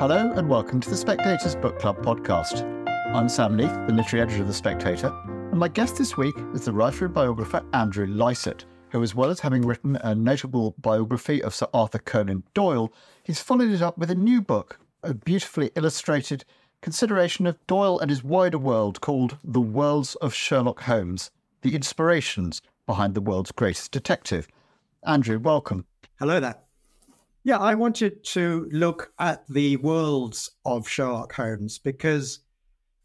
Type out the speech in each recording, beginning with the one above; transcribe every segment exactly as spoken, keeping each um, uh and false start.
Hello and welcome to the Spectator's Book Club podcast. I'm Sam Leake, the literary editor of The Spectator, and my guest this week is the writer and biographer Andrew Lycett, who, as well as having written a notable biography of Sir Arthur Conan Doyle, he's followed it up with a new book, a beautifully illustrated consideration of Doyle and his wider world called The Worlds of Sherlock Holmes, the inspirations behind the world's greatest detective. Andrew, welcome. Hello there. Yeah, I wanted to look at the worlds of Sherlock Holmes because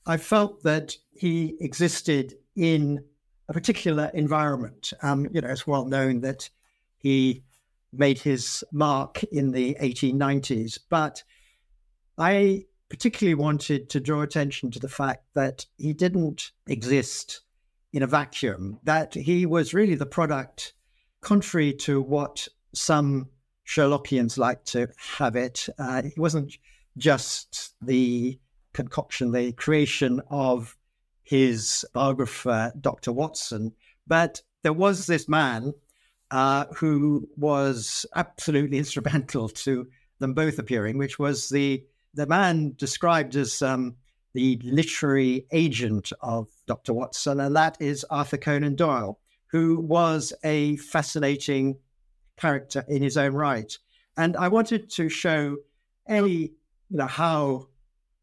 I felt that he existed in a particular environment. Um, you know, it's well known that he made his mark in the eighteen nineties, but I particularly wanted to draw attention to the fact that he didn't exist in a vacuum, that he was really the product, contrary to what some Sherlockians like to have it. Uh, he wasn't just the concoction, the creation of his biographer, Doctor Watson, but there was this man uh, who was absolutely instrumental to them both appearing, which was the, the man described as um, the literary agent of Doctor Watson, and that is Arthur Conan Doyle, who was a fascinating character in his own right. And I wanted to show a, you know, how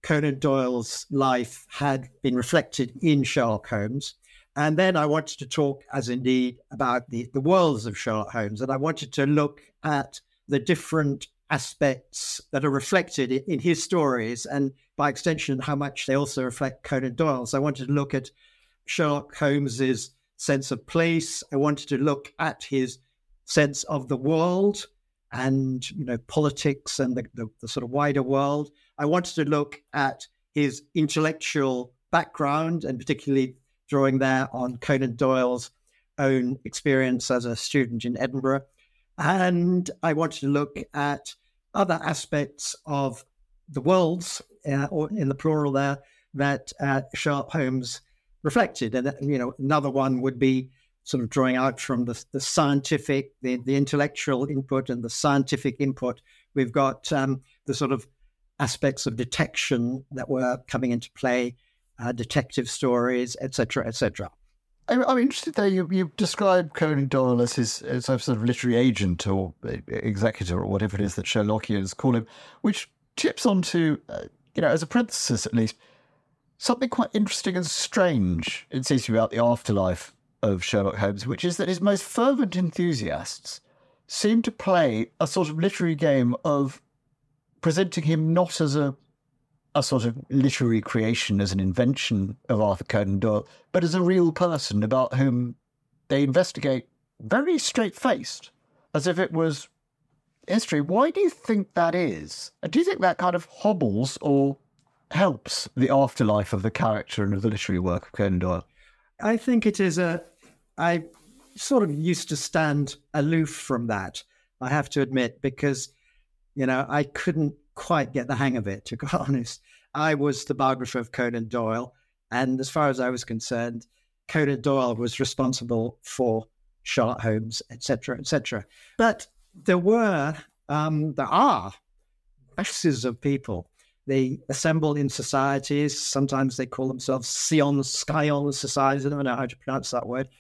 Conan Doyle's life had been reflected in Sherlock Holmes. And then I wanted to talk, as indeed, about the, the worlds of Sherlock Holmes. And I wanted to look at the different aspects that are reflected in, in his stories, and by extension, how much they also reflect Conan Doyle's. I wanted to look at Sherlock Holmes's sense of place. I wanted to look at his sense of the world and, you know, politics and the, the, the sort of wider world. I wanted to look at his intellectual background, and particularly drawing there on Conan Doyle's own experience as a student in Edinburgh. And I wanted to look at other aspects of the worlds, uh, or in the plural there, that uh, Sherlock Holmes reflected. And, you know, another one would be sort of drawing out from the, the scientific, the, the intellectual input and the scientific input. We've got um, the sort of aspects of detection that were coming into play, uh, detective stories, et cetera, et cetera. I'm, I'm interested there, you, you described Conan Doyle as his as a sort of literary agent or executor or whatever it is that Sherlockians call him, which tips onto, uh, you know, as a parenthesis at least, something quite interesting and strange, it seems to be, about the afterlife of Sherlock Holmes, which is that his most fervent enthusiasts seem to play a sort of literary game of presenting him not as a a sort of literary creation, as an invention of Arthur Conan Doyle, but as a real person about whom they investigate very straight-faced, as if it was history. Why do you think that is? Do you think that kind of hobbles or helps the afterlife of the character and of the literary work of Conan Doyle? I think it is a... I sort of used to stand aloof from that, I have to admit, because, you know, I couldn't quite get the hang of it, to be honest. I was the biographer of Conan Doyle, and as far as I was concerned, Conan Doyle was responsible for Sherlock Holmes, et cetera, et cetera. But there were, um, there are masses of people. They assemble in societies. Sometimes they call themselves Sion, Scion societies. I don't know how to pronounce that word.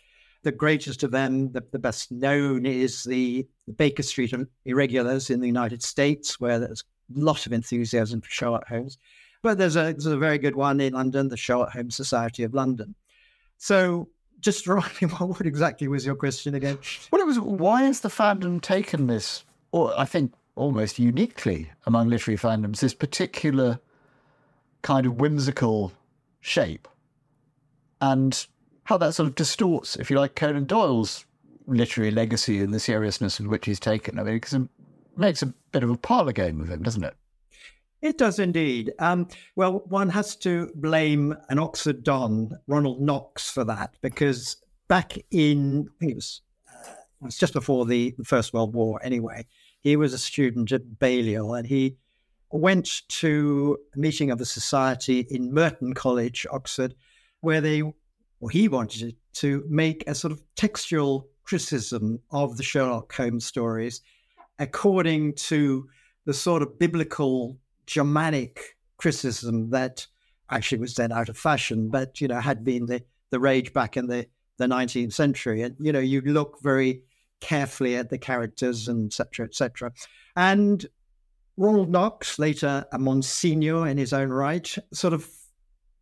The greatest of them, the, the best known, is the, the Baker Street Irregulars in the United States, where there's a lot of enthusiasm for Sherlock Holmes. But there's a, there's a very good one in London, the Sherlock Holmes Society of London. So just rightly, what exactly was your question again? Well, it was, why has the fandom taken this, or I think almost uniquely among literary fandoms, this particular kind of whimsical shape, and how that sort of distorts, if you like, Conan Doyle's literary legacy and the seriousness in which he's taken? I mean, because it makes a bit of a parlour game with him, doesn't it? It does indeed. Um, well, one has to blame an Oxford don, Ronald Knox, for that, because back in, I think it was, uh, it was just before the, the First World War anyway, he was a student at Balliol, and he went to a meeting of the society in Merton College, Oxford, where they, or he wanted to make a sort of textual criticism of the Sherlock Holmes stories according to the sort of biblical Germanic criticism that actually was then out of fashion, but, you know, had been the, the rage back in the, the nineteenth century. And, you know, you look very carefully at the characters and et cetera, et cetera. And Ronald Knox, later a Monsignor in his own right, sort of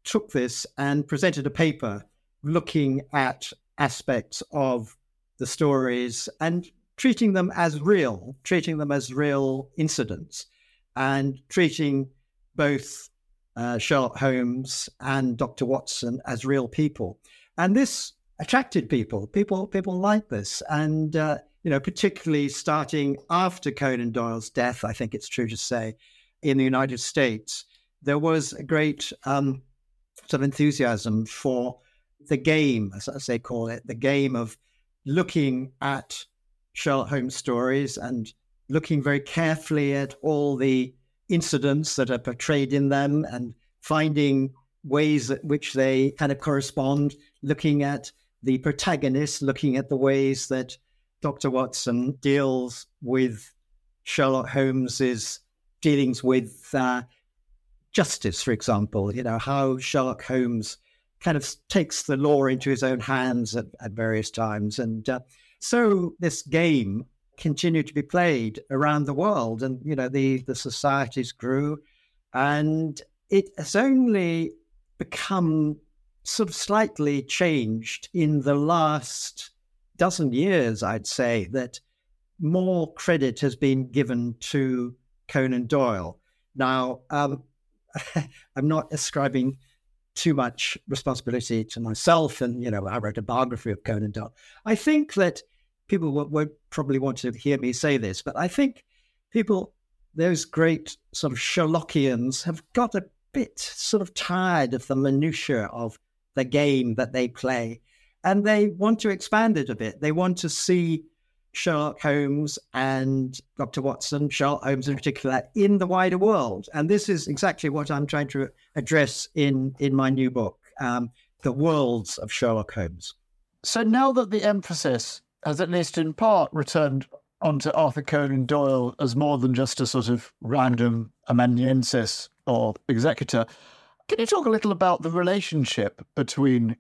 took this and presented a paper looking at aspects of the stories and treating them as real, treating them as real incidents, and treating both uh, Sherlock Holmes and Doctor Watson as real people. And this attracted people. People people liked this. And, uh, you know, particularly starting after Conan Doyle's death, I think it's true to say, in the United States, there was a great um, sort of enthusiasm for the game, as they call it, the game of looking at Sherlock Holmes stories and looking very carefully at all the incidents that are portrayed in them and finding ways at which they kind of correspond, looking at the protagonist, looking at the ways that Doctor Watson deals with Sherlock Holmes's dealings with uh, justice, for example, you know, how Sherlock Holmes kind of takes the law into his own hands at, at various times. And uh, so this game continued to be played around the world, and, you know, the, the societies grew, and it has only become sort of slightly changed in the last dozen years, I'd say, that more credit has been given to Conan Doyle. Now, um, I'm not ascribing too much responsibility to myself, and, you know, I wrote a biography of Conan Doyle. I think that people won't probably want to hear me say this, but I think people, those great sort of Sherlockians, have got a bit sort of tired of the minutiae of the game that they play, and they want to expand it a bit. They want to see Sherlock Holmes and Doctor Watson, Sherlock Holmes in particular, in the wider world. And this is exactly what I'm trying to address in, in my new book, um, The Worlds of Sherlock Holmes. So now that the emphasis has, at least in part, returned onto Arthur Conan Doyle as more than just a sort of random amanuensis or executor, can you talk a little about the relationship between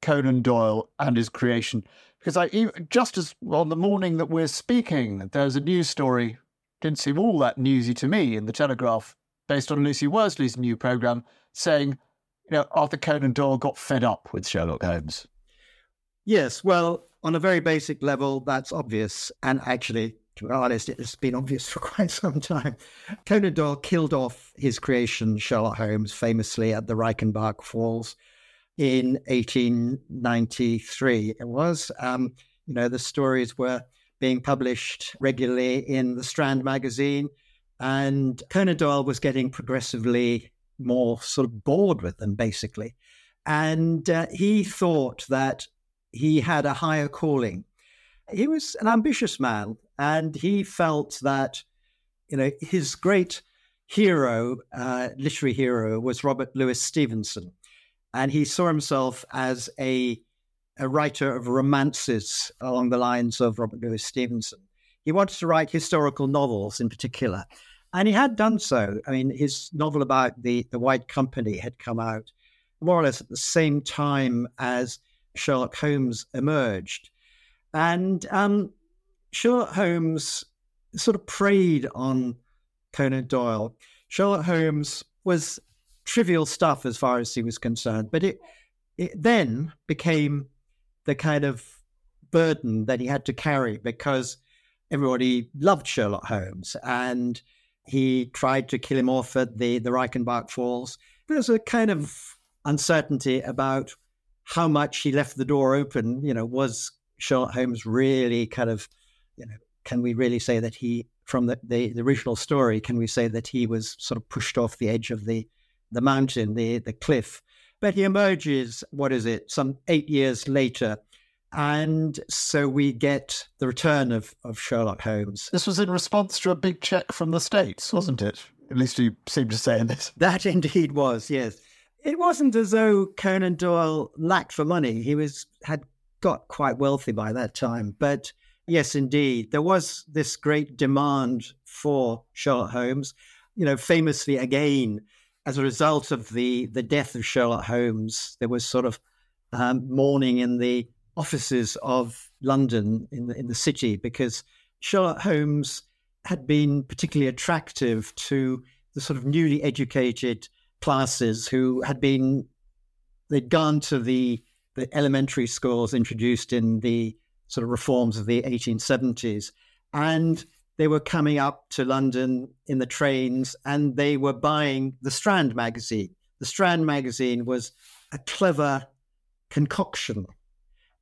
Conan Doyle and his creation? Because I, just as on the morning that we're speaking, there's a news story, didn't seem all that newsy to me, in The Telegraph, based on Lucy Worsley's new programme, saying, you know, Arthur Conan Doyle got fed up with Sherlock Holmes. Yes, well, on a very basic level, that's obvious. And actually, to be honest, it's been obvious for quite some time. Conan Doyle killed off his creation, Sherlock Holmes, famously at the Reichenbach Falls in eighteen ninety-three. It was, um, you know, the stories were being published regularly in the Strand Magazine, and Conan Doyle was getting progressively more sort of bored with them, basically. And uh, he thought that he had a higher calling. He was an ambitious man, and he felt that, you know, his great hero, uh, literary hero, was Robert Louis Stevenson. And he saw himself as a, a writer of romances along the lines of Robert Louis Stevenson. He wanted to write historical novels in particular, and he had done so. I mean, his novel about the, the White Company had come out more or less at the same time as Sherlock Holmes emerged. And um, Sherlock Holmes sort of preyed on Conan Doyle. Sherlock Holmes was trivial stuff as far as he was concerned, but it, it then became the kind of burden that he had to carry, because everybody loved Sherlock Holmes, and he tried to kill him off at the, the Reichenbach Falls. There's a kind of uncertainty about how much he left the door open. You know, was Sherlock Holmes really kind of, you know, can we really say that he, from the, the, the original story, can we say that he was sort of pushed off the edge of the, the mountain, the, the cliff? But he emerges, what is it, some eight years later. And so we get the return of, of Sherlock Holmes. This was in response to a big check from the States, wasn't it? At least you seem to say in this. That indeed was, yes. It wasn't as though Conan Doyle lacked for money. He was had got quite wealthy by that time. But yes, indeed, there was this great demand for Sherlock Holmes. You know, famously, again, as a result of the, the death of Sherlock Holmes, there was sort of um, mourning in the offices of London, in the, in the city, because Sherlock Holmes had been particularly attractive to the sort of newly educated classes who had been, they'd gone to the, the elementary schools introduced in the sort of reforms of the eighteen seventies. And they were coming up to London in the trains and they were buying the Strand Magazine. The Strand Magazine was a clever concoction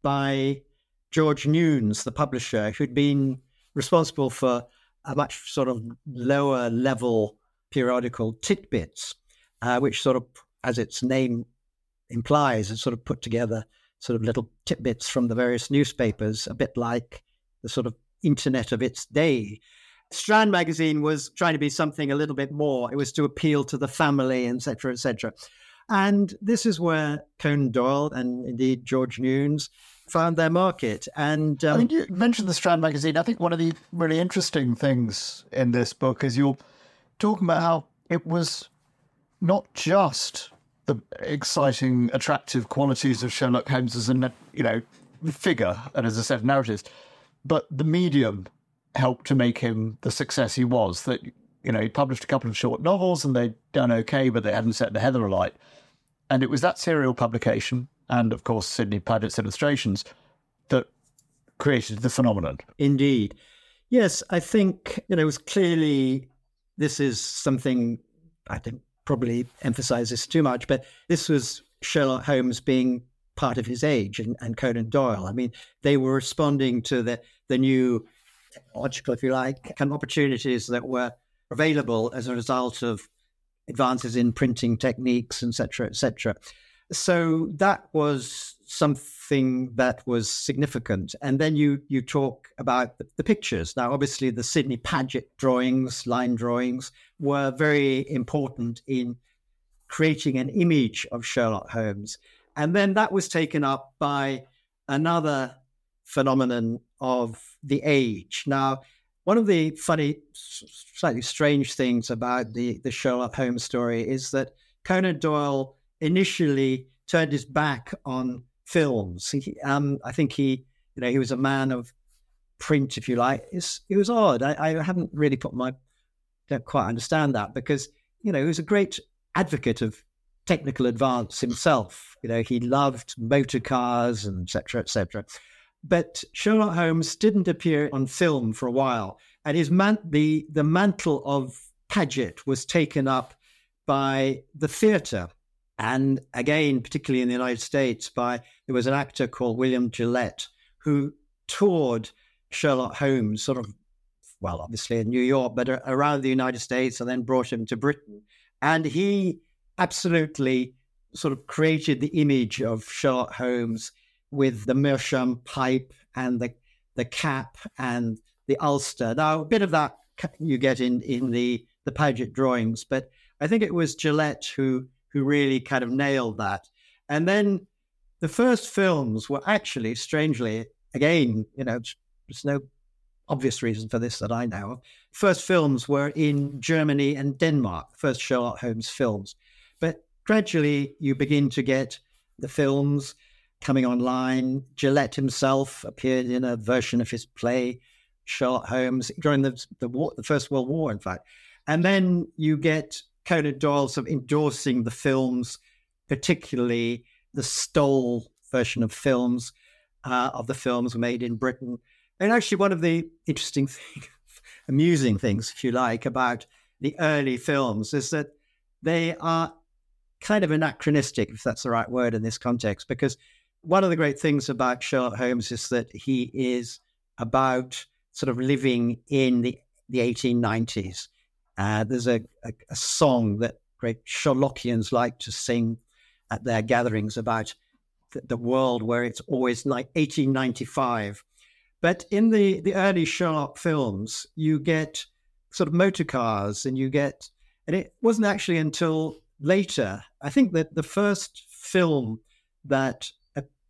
by George Newnes, the publisher, who'd been responsible for a much sort of lower level periodical, Titbits, Uh, which sort of, as its name implies, is sort of put together sort of little tidbits from the various newspapers, a bit like the sort of internet of its day. Strand Magazine was trying to be something a little bit more. It was to appeal to the family, et cetera, et cetera. And this is where Conan Doyle and indeed George Newnes found their market. And um, I mean, you mentioned the Strand Magazine. I think one of the really interesting things in this book is you're talking about how it was not just the exciting, attractive qualities of Sherlock Holmes as a, you know, figure and as a set of narratives, but the medium helped to make him the success he was. That, you know, he published a couple of short novels and they'd done okay, but they hadn't set the heather alight. And it was that serial publication and, of course, Sidney Paget's illustrations that created the phenomenon. Indeed. Yes, I think, you know, it was clearly, this is something I think, probably emphasize this too much, but this was Sherlock Holmes being part of his age and, and Conan Doyle. I mean, they were responding to the, the new technological, if you like, and opportunities that were available as a result of advances in printing techniques, et cetera, et cetera. So that was something that was significant. And then you you talk about the, the pictures. Now, obviously, the Sidney Paget drawings, line drawings, were very important in creating an image of Sherlock Holmes. And then that was taken up by another phenomenon of the age. Now, one of the funny, slightly strange things about the, the Sherlock Holmes story is that Conan Doyle initially turned his back on films. He, um, I think he, you know, he was a man of print, if you like. It's, it was odd. I, I haven't really put my, don't quite understand that because, you know, he was a great advocate of technical advance himself. You know, he loved motor cars and et cetera, et cetera. But Sherlock Holmes didn't appear on film for a while. And his man, the, the mantle of Paget was taken up by the theatre. And again, particularly in the United States, by there was an actor called William Gillette who toured Sherlock Holmes sort of, well, obviously in New York, but around the United States and then brought him to Britain. And he absolutely sort of created the image of Sherlock Holmes with the Meerschaum pipe and the, the cap and the Ulster. Now, a bit of that you get in, in the, the Paget drawings, but I think it was Gillette who... who really kind of nailed that. And then the first films were actually, strangely, again, you know, there's no obvious reason for this that I know of. First films were in Germany and Denmark, first Sherlock Holmes films. But gradually you begin to get the films coming online. Gillette himself appeared in a version of his play, Sherlock Holmes, during the, the, war, the First World War, in fact. And then you get Conan Doyle sort of endorsing the films, particularly the Stoll version of films, uh, of the films made in Britain. And actually one of the interesting, thing, amusing things, if you like, about the early films is that they are kind of anachronistic, if that's the right word in this context, because one of the great things about Sherlock Holmes is that he is about sort of living in the, the eighteen nineties. Uh, there's a, a, a song that great Sherlockians like to sing at their gatherings about the, the world where it's always like eighteen ninety-five. But in the, the early Sherlock films, you get sort of motor cars and you get, and it wasn't actually until later, I think that the first film that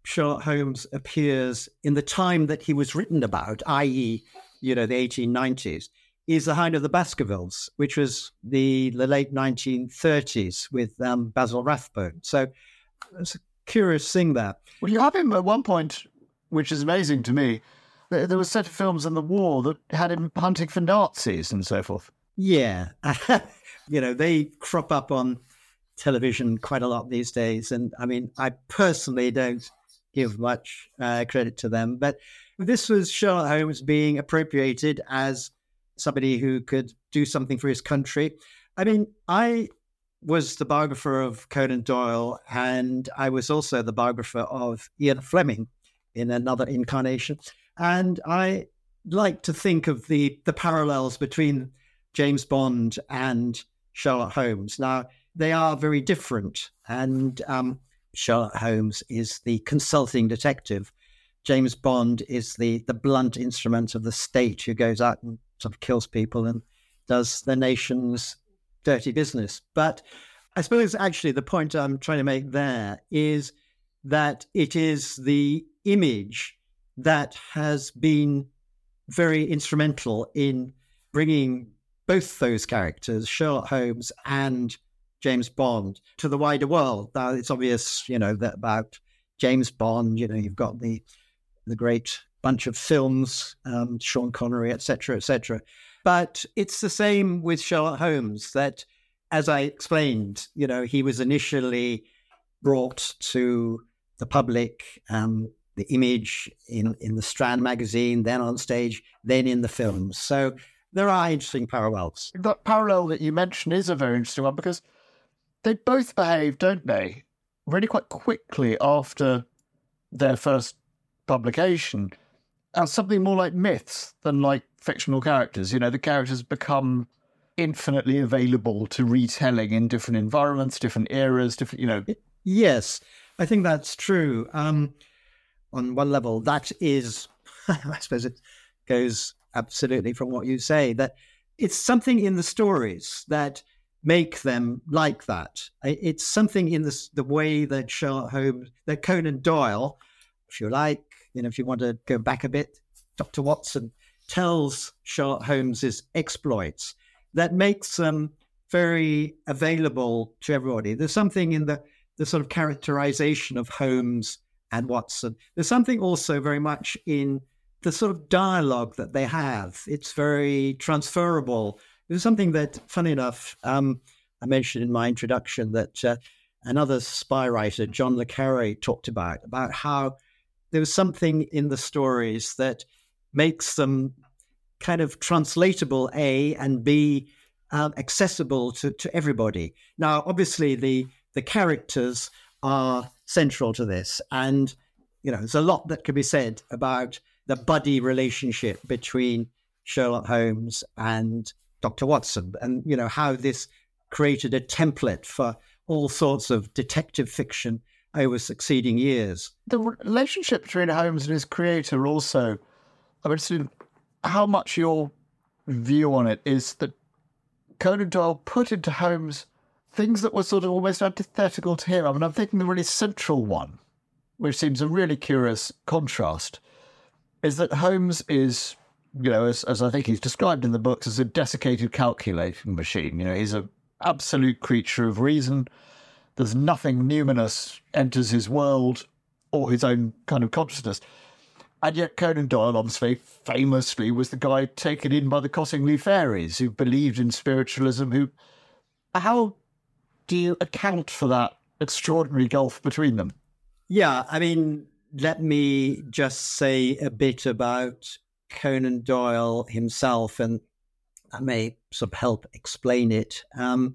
Sherlock Holmes appears in the time that he was written about, that is, you know, the eighteen nineties, is The Hound of the Baskervilles, which was the, the late nineteen thirties with um, Basil Rathbone. So it's a curious thing there. Well, you have him at one point, which is amazing to me. There, there was a set of films in the war that had him hunting for Nazis and so forth. Yeah. You know, they crop up on television quite a lot these days. And I mean, I personally don't give much uh, credit to them. But this was Sherlock Holmes being appropriated as somebody who could do something for his country. I mean, I was the biographer of Conan Doyle, and I was also the biographer of Ian Fleming in another incarnation. And I like to think of the, the parallels between James Bond and Sherlock Holmes. Now, they are very different. And um, Sherlock Holmes is the consulting detective. James Bond is the, the blunt instrument of the state who goes out and sort of kills people and does the nation's dirty business. But I suppose actually the point I'm trying to make there is that it is the image that has been very instrumental in bringing both those characters, Sherlock Holmes and James Bond, to the wider world. Now, it's obvious, you know, that about James Bond, you know, you've got the the great bunch of films, um, Sean Connery, et cetera, et cetera. But it's the same with Sherlock Holmes that, as I explained, you know, he was initially brought to the public, um, the image in, in the Strand magazine, then on stage, then in the films. So there are interesting parallels. That parallel that you mentioned is a very interesting one because they both behave, don't they, really quite quickly after their first publication as something more like myths than like fictional characters. You know, the characters become infinitely available to retelling in different environments, different eras, different, you know. Yes, I think that's true. Um, on one level, that is, I suppose it goes absolutely from what you say, that it's something in the stories that make them like that. It's something in the, the way that Sherlock Holmes, that Conan Doyle, if you like, you know, if you want to go back a bit, Doctor Watson tells Sherlock Holmes's exploits that makes them very available to everybody. There's something in the, the sort of characterization of Holmes and Watson. There's something also very much in the sort of dialogue that they have. It's very transferable. It was something that, funny enough, um, I mentioned in my introduction that uh, another spy writer, John le Carré, talked about, about how there was something in the stories that makes them kind of translatable, A, and B, um, accessible to, to everybody. Now, obviously, the, the characters are central to this. And, you know, there's a lot that can be said about the buddy relationship between Sherlock Holmes and Doctor Watson, and, you know, how this created a template for all sorts of detective fiction over succeeding years. The relationship between Holmes and his creator also, I'm interested in how much your view on it is that Conan Doyle put into Holmes things that were sort of almost antithetical to him. I mean, I'm thinking the really central one, which seems a really curious contrast, is that Holmes is, you know, as, as I think he's described in the books, as a desiccated calculating machine. You know, he's an absolute creature of reason. There's nothing numinous enters his world or his own kind of consciousness. And yet Conan Doyle, obviously, famously was the guy taken in by the Cottingley fairies who believed in spiritualism. Who, how do you account for that extraordinary gulf between them? Yeah, I mean, let me just say a bit about Conan Doyle himself, and I may sort of help explain it. Um,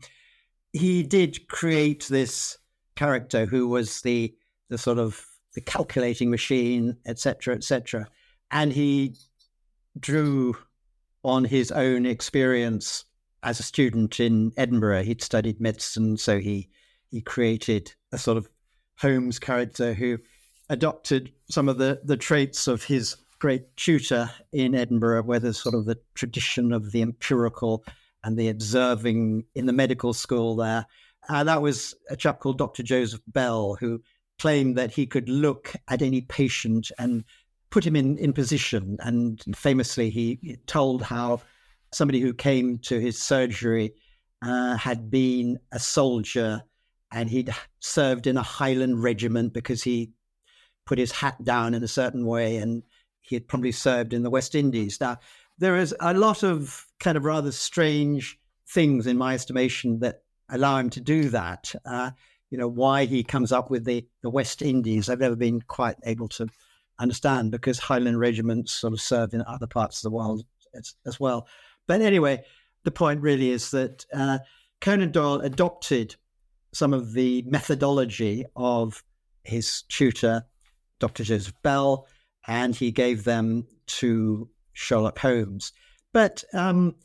he did create this character who was the the sort of the calculating machine, et cetera, et cetera. And he drew on his own experience as a student in Edinburgh. He'd studied medicine, so he he created a sort of Holmes character who adopted some of the, the traits of his great tutor in Edinburgh, where there's sort of the tradition of the empirical and the observing in the medical school there. And that was a chap called Doctor Joseph Bell, who claimed that he could look at any patient and put him in, in position. And famously, he told how somebody who came to his surgery uh, had been a soldier, and he'd served in a Highland regiment because he put his hat down in a certain way, and he had probably served in the West Indies. Now, there is a lot of kind of rather strange things, in my estimation, that allow him to do that. Uh, you know, why he comes up with the, the West Indies, I've never been quite able to understand, because Highland regiments sort of served in other parts of the world as, as well. But anyway, the point really is that uh, Conan Doyle adopted some of the methodology of his tutor, Doctor Joseph Bell, and he gave them to Sherlock Holmes. But um,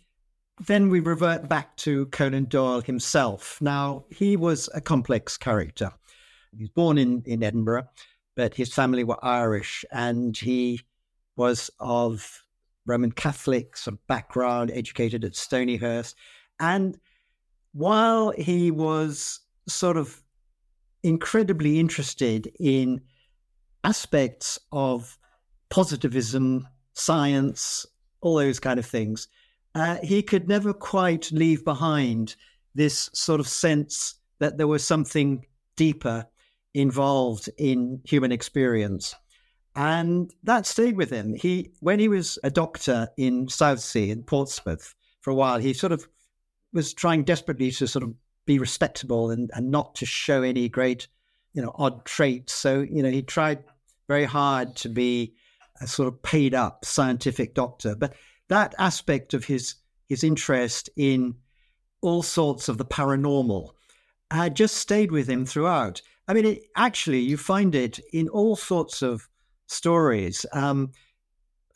then we revert back to Conan Doyle himself. Now, he was a complex character. He was born in, in Edinburgh, but his family were Irish, and he was of Roman Catholic sort of background, educated at Stonyhurst. And while he was sort of incredibly interested in aspects of positivism, science, all those kind of things, uh, he could never quite leave behind this sort of sense that there was something deeper involved in human experience. And that stayed with him. He, when he was a doctor in Southsea, in Portsmouth, for a while, he sort of was trying desperately to sort of be respectable and, and not to show any great, you know, odd traits. So, you know, he tried very hard to be a sort of paid up scientific doctor. But that aspect of his, his interest in all sorts of the paranormal had just stayed with him throughout. I mean, it, actually, you find it in all sorts of stories. Um,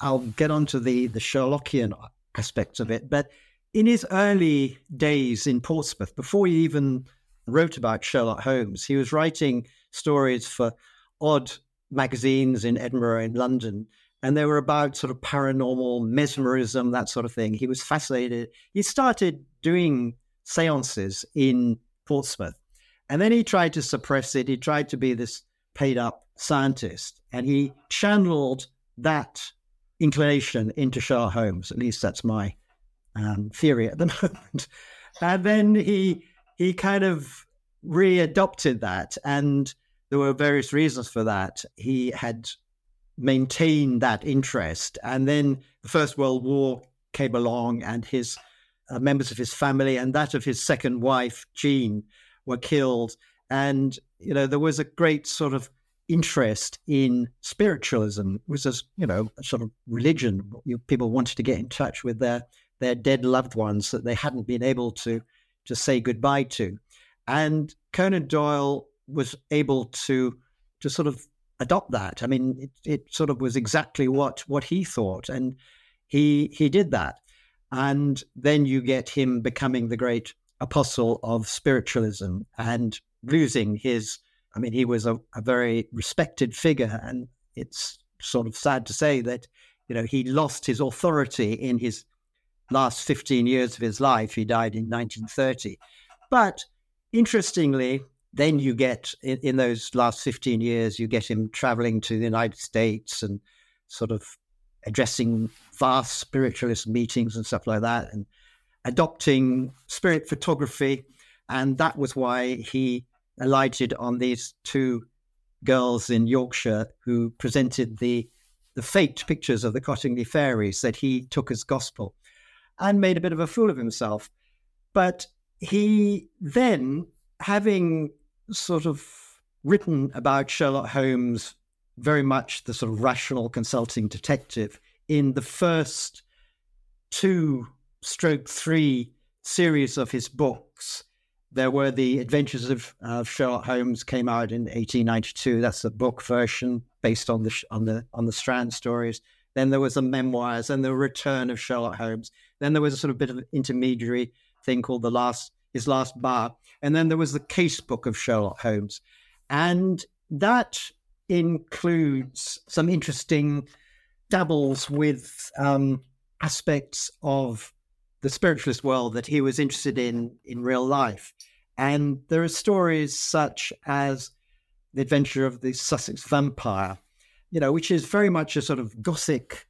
I'll get on to the, the Sherlockian aspects of it, but in his early days in Portsmouth, before he even wrote about Sherlock Holmes, he was writing stories for odd magazines in Edinburgh and London, and they were about sort of paranormal, mesmerism, that sort of thing. He was fascinated. He started doing seances in Portsmouth, and then he tried to suppress it. He tried to be this paid-up scientist, and he channeled that inclination into Sherlock Holmes. At least that's my um, theory at the moment. And then he he kind of readopted that, and there were various reasons for that. He had maintained that interest, and then the First World War came along, and his uh, members of his family and that of his second wife, Jean, were killed. And, you know, there was a great sort of interest in spiritualism, which is, you know, a sort of religion. People wanted to get in touch with their, their dead loved ones that they hadn't been able to, to say goodbye to. And Conan Doyle was able to, to sort of adopt that. I mean, it, it sort of was exactly what, what he thought, and he, he did that. And then you get him becoming the great apostle of spiritualism and losing his, I mean, he was a, a very respected figure, and it's sort of sad to say that, you know, he lost his authority in his last fifteen years of his life. He died in nineteen thirty. But interestingly, then you get, in, in those last fifteen years, you get him traveling to the United States and sort of addressing vast spiritualist meetings and stuff like that, and adopting spirit photography. And that was why he alighted on these two girls in Yorkshire who presented the, the faked pictures of the Cottingley fairies that he took as gospel, and made a bit of a fool of himself. But he then, having sort of written about Sherlock Holmes, very much the sort of rational consulting detective, in the first two stroke three series of his books. There were the Adventures of uh, Sherlock Holmes, came out in eighteen ninety-two. That's the book version based on the on the on the Strand stories. Then there was the memoirs, then the return of Sherlock Holmes. Then there was a sort of bit of intermediary thing called the last, his last bar. And then there was the case book of Sherlock Holmes. And that includes some interesting dabbles with um, aspects of the spiritualist world that he was interested in in real life. And there are stories such as The Adventure of the Sussex Vampire, you know, which is very much a sort of Gothic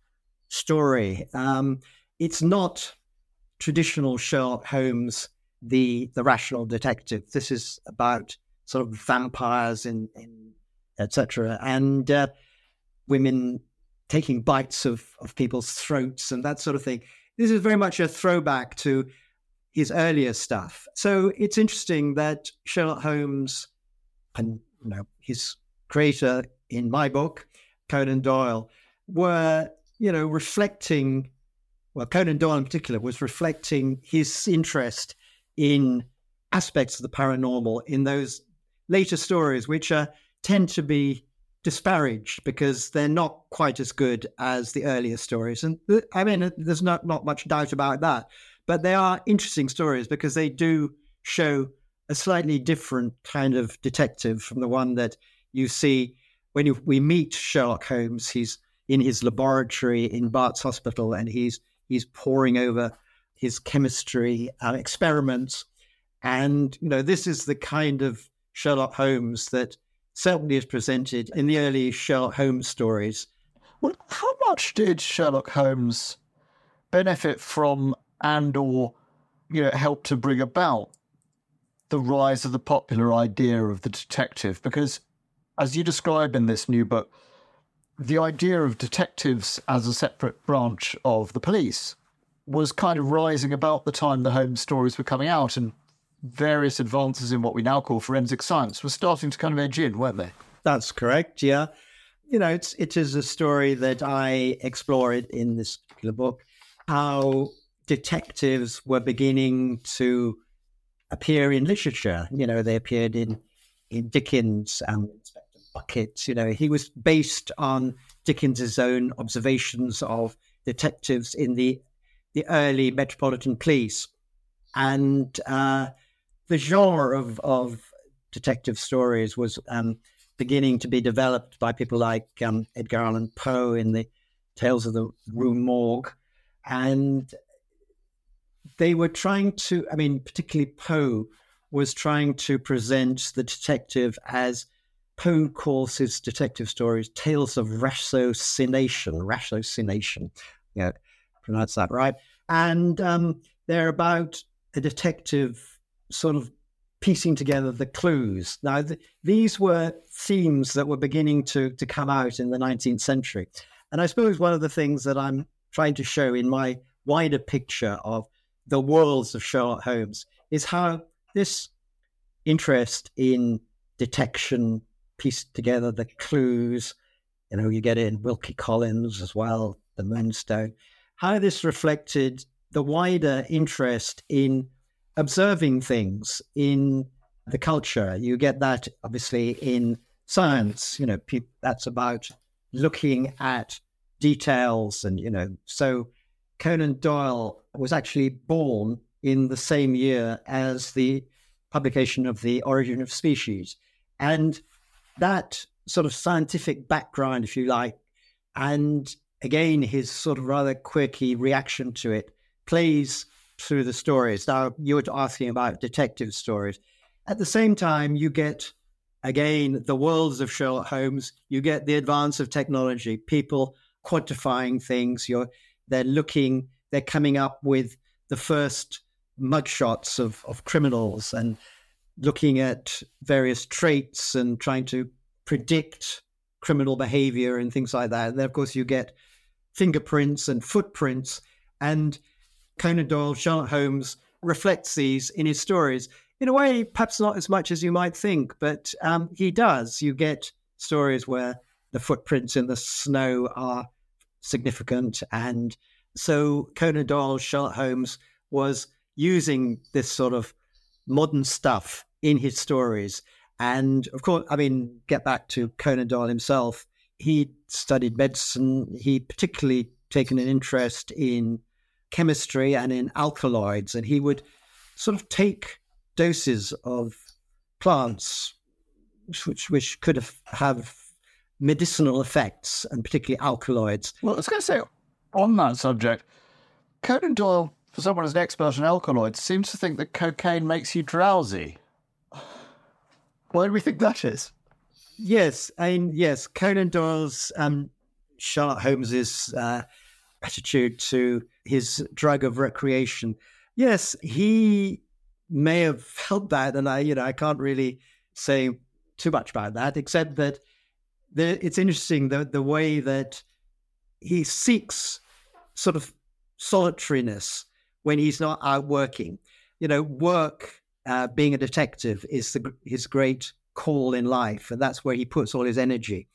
story. Um, it's not traditional Sherlock Holmes, the the rational detective. This is about sort of vampires and, and et cetera, and uh, women taking bites of, of people's throats and that sort of thing. This is very much a throwback to his earlier stuff. So it's interesting that Sherlock Holmes and, you know, his creator in my book, Conan Doyle, were, you know, reflecting, well, Conan Doyle in particular was reflecting his interest in aspects of the paranormal in those later stories, which uh, tend to be disparaged because they're not quite as good as the earlier stories. And th- I mean, there's not, not much doubt about that, but they are interesting stories because they do show a slightly different kind of detective from the one that you see when you, we meet Sherlock Holmes. He's in his laboratory in Bart's Hospital and he's, he's poring over his chemistry uh, experiments. And, you know, this is the kind of Sherlock Holmes that certainly is presented in the early Sherlock Holmes stories. Well, how much did Sherlock Holmes benefit from and or, you know, help to bring about the rise of the popular idea of the detective? Because as you describe in this new book, the idea of detectives as a separate branch of the police was kind of rising about the time the Holmes stories were coming out, and various advances in what we now call forensic science were starting to kind of edge in, weren't they? That's correct, yeah. You know, it's, it is a story that I explored in this particular book, how detectives were beginning to appear in literature. You know, they appeared in, in Dickens and Inspector Bucket. You know, he was based on Dickens's own observations of detectives in the, the early Metropolitan Police. And uh, the genre of, of detective stories was um, beginning to be developed by people like um, Edgar Allan Poe in the Tales of the Rue Morgue. And they were trying to, I mean, particularly Poe was trying to present the detective as Poe calls his detective stories tales of ratiocination, ratiocination, you know, pronounce that right. And um, they're about a detective sort of piecing together the clues. Now, th- these were themes that were beginning to, to come out in the nineteenth century. And I suppose one of the things that I'm trying to show in my wider picture of the worlds of Sherlock Holmes is how this interest in detection, pieced together the clues, you know, you get it in Wilkie Collins as well, the Moonstone, how this reflected the wider interest in observing things in the culture. You get that obviously in science, you know, pe- that's about looking at details and, you know, so Conan Doyle was actually born in the same year as the publication of The Origin of Species. And that sort of scientific background, if you like, and again, his sort of rather quirky reaction to it plays through the stories. Now, you were asking about detective stories. At the same time, you get, again, the worlds of Sherlock Holmes. You get the advance of technology, people quantifying things. You're, they're looking, they're coming up with the first mugshots of, of criminals and looking at various traits and trying to predict criminal behavior and things like that. And then, of course, you get fingerprints and footprints, and Conan Doyle, Sherlock Holmes reflects these in his stories in a way, perhaps not as much as you might think, but um, he does. You get stories where the footprints in the snow are significant. And so Conan Doyle, Sherlock Holmes was using this sort of modern stuff in his stories. And of course, I mean, get back to Conan Doyle himself. He studied medicine. He'd particularly taken an interest in chemistry and in alkaloids, and he would sort of take doses of plants which which could have, have medicinal effects, and particularly alkaloids. Well, I was going to say, on that subject, Conan Doyle, for someone who's an expert on alkaloids, seems to think that cocaine makes you drowsy. Why do we think that is? Yes, I mean, yes, Conan Doyle's, um, Sherlock Holmes's uh, attitude to his drug of recreation. Yes, he may have felt that, and I, you know, I can't really say too much about that, except that there, it's interesting the the way that he seeks sort of solitariness when he's not out working. You know, work, uh, being a detective, is the, his great call in life, and that's where he puts all his energy.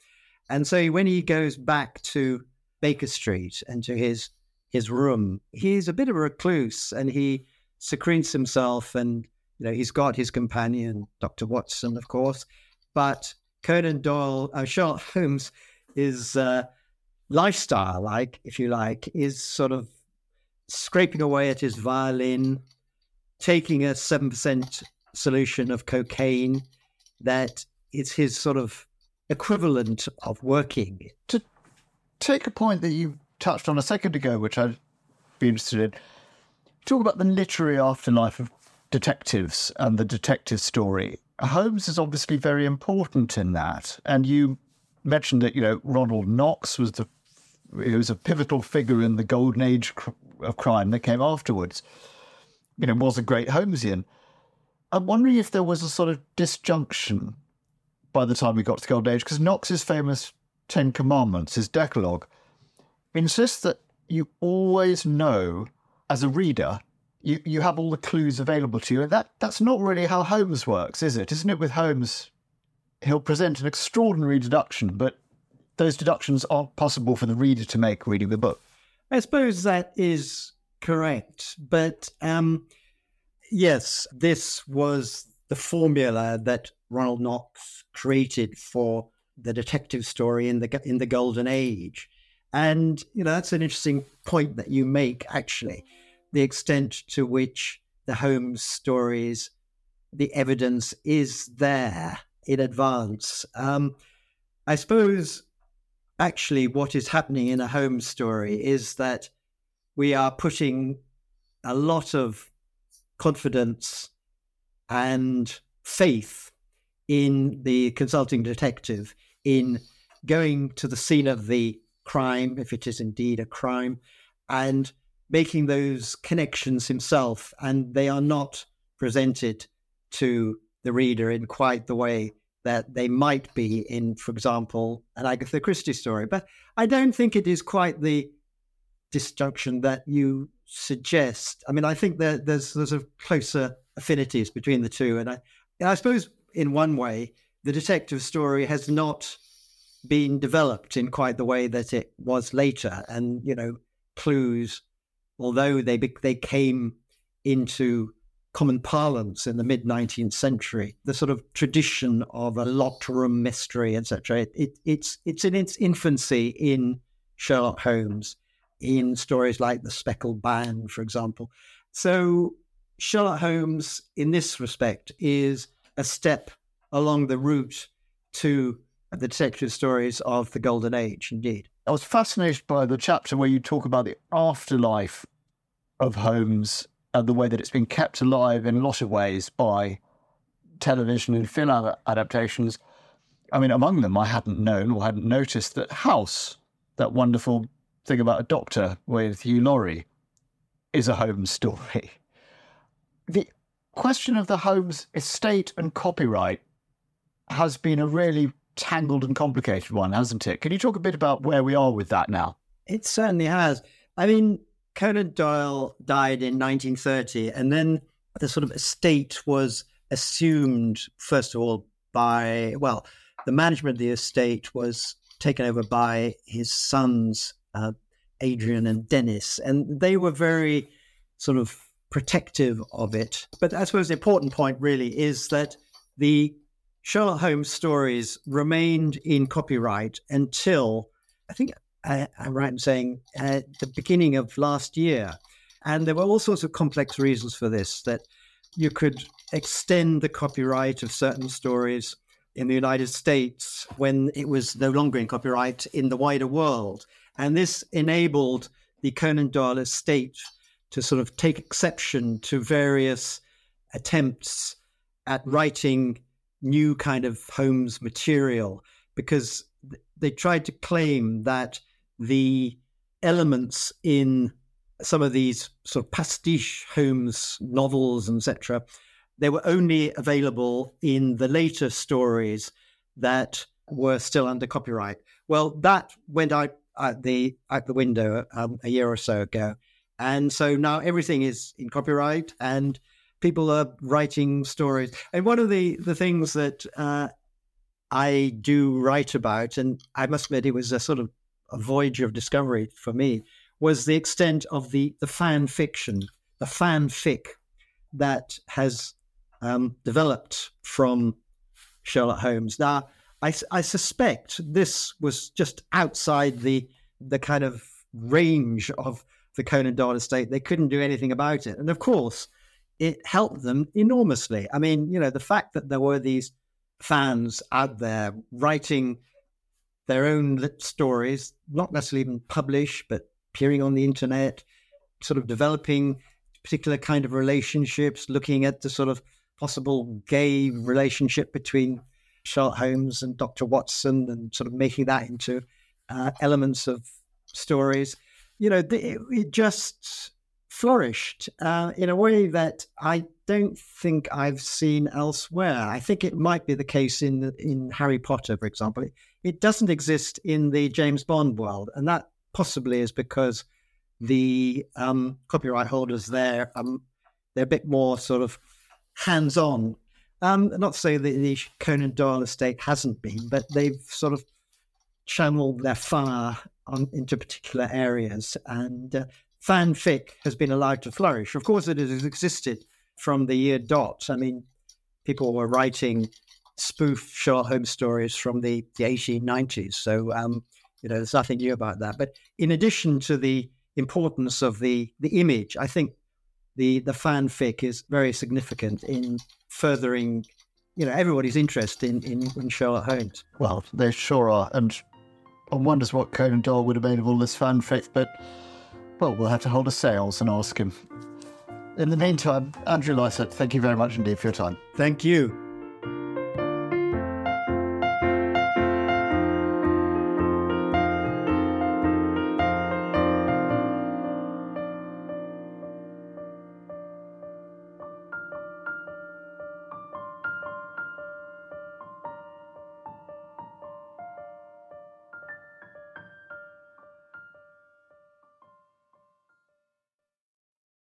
And so when he goes back to Baker Street and to his his room, he's a bit of a recluse, and he secretes himself, and you know, he's got his companion, Doctor Watson, of course, but Conan Doyle, uh, Sherlock Holmes, is uh, lifestyle, like, if you like, is sort of scraping away at his violin, taking a seven percent solution of cocaine that is his sort of equivalent of working. To take a point that you touched on a second ago, which I'd be interested in, talk about the literary afterlife of detectives and the detective story. Holmes is obviously very important in that. And you mentioned that, you know, Ronald Knox was the he was a pivotal figure in the golden age of crime that came afterwards. You know, was a great Holmesian. I'm wondering if there was a sort of disjunction by the time we got to the golden age, because Knox's famous Ten Commandments, his Decalogue, insists that you always know, as a reader, You you have all the clues available to you, and that, that's not really how Holmes works, is it? Isn't it with Holmes? He'll present an extraordinary deduction, but those deductions aren't possible for the reader to make reading the book. I suppose that is correct, but um, yes, this was the formula that Ronald Knox created for the detective story in the in the Golden Age, and you know, that's an interesting point that you make, actually. The extent to which the Holmes stories, the evidence is there in advance. Um, I suppose actually what is happening in a Holmes story is that we are putting a lot of confidence and faith in the consulting detective in going to the scene of the crime, if it is indeed a crime, and making those connections himself, and they are not presented to the reader in quite the way that they might be in, for example, an Agatha Christie story. But I don't think it is quite the disjunction that you suggest. I mean, I think that there's there's a closer affinities between the two. And I, and I suppose in one way, the detective story has not been developed in quite the way that it was later. And, you know, clues, although they they came into common parlance in the mid-nineteenth century, the sort of tradition of a locked room mystery, et cetera, it, it, it's it's in its infancy in Sherlock Holmes, in stories like The Speckled Band, for example. So Sherlock Holmes, in this respect, is a step along the route to the detective stories of the Golden Age, indeed. I was fascinated by the chapter where you talk about the afterlife of Holmes and the way that it's been kept alive in a lot of ways by television and film adaptations. I mean, among them, I hadn't known or hadn't noticed that House, that wonderful thing about a doctor with Hugh Laurie, is a Holmes story. The question of the Holmes estate and copyright has been a really tangled and complicated one, hasn't it? Can you talk a bit about where we are with that now? It certainly has. I mean, Conan Doyle died in nineteen thirty, and then the sort of estate was assumed, first of all, by, well, the management of the estate was taken over by his sons, uh, Adrian and Dennis, and they were very sort of protective of it. But I suppose the important point really is that the Sherlock Holmes stories remained in copyright until, I think I, I'm right in saying, uh, the beginning of last year. And there were all sorts of complex reasons for this, that you could extend the copyright of certain stories in the United States when it was no longer in copyright in the wider world. And this enabled the Conan Doyle estate to sort of take exception to various attempts at writing new kind of Holmes material, because they tried to claim that the elements in some of these sort of pastiche Holmes novels, et cetera, they were only available in the later stories that were still under copyright. Well, that went out, out, the, out the window um, a year or so ago. And so now everything is in copyright and people are writing stories. And one of the, the things that uh, I do write about, and I must admit it was a sort of a voyage of discovery for me, was the extent of the, the fan fiction, the fanfic that has um, developed from Sherlock Holmes. Now, I, I suspect this was just outside the the kind of range of the Conan Doyle estate. They couldn't do anything about it. And of course, it helped them enormously. I mean, you know, the fact that there were these fans out there writing their own stories, not necessarily even published, but appearing on the internet, sort of developing particular kind of relationships, looking at the sort of possible gay relationship between Sherlock Holmes and Doctor Watson and sort of making that into uh, elements of stories. You know, it, it just flourished uh, in a way that I don't think I've seen elsewhere. I think it might be the case in the, in Harry Potter, for example. It, it doesn't exist in the James Bond world, and that possibly is because the um, copyright holders there, um, they're a bit more sort of hands-on. Um, not to say that the Conan Doyle estate hasn't been, but they've sort of channeled their fire on, into particular areas. And uh, fanfic has been allowed to flourish. Of course, it has existed from the year dot. I mean, people were writing spoof Sherlock Holmes stories from the, the eighteen nineties. So, um, you know, there's nothing new about that. But in addition to the importance of the the image, I think the the fanfic is very significant in furthering, you know, everybody's interest in, in, in Sherlock Holmes. Well, they sure are, and one wonders what Conan Doyle would have made of all this fanfic, but, well, we'll have to hold a séance and ask him. In the meantime, Andrew Lycett, thank you very much indeed for your time. Thank you.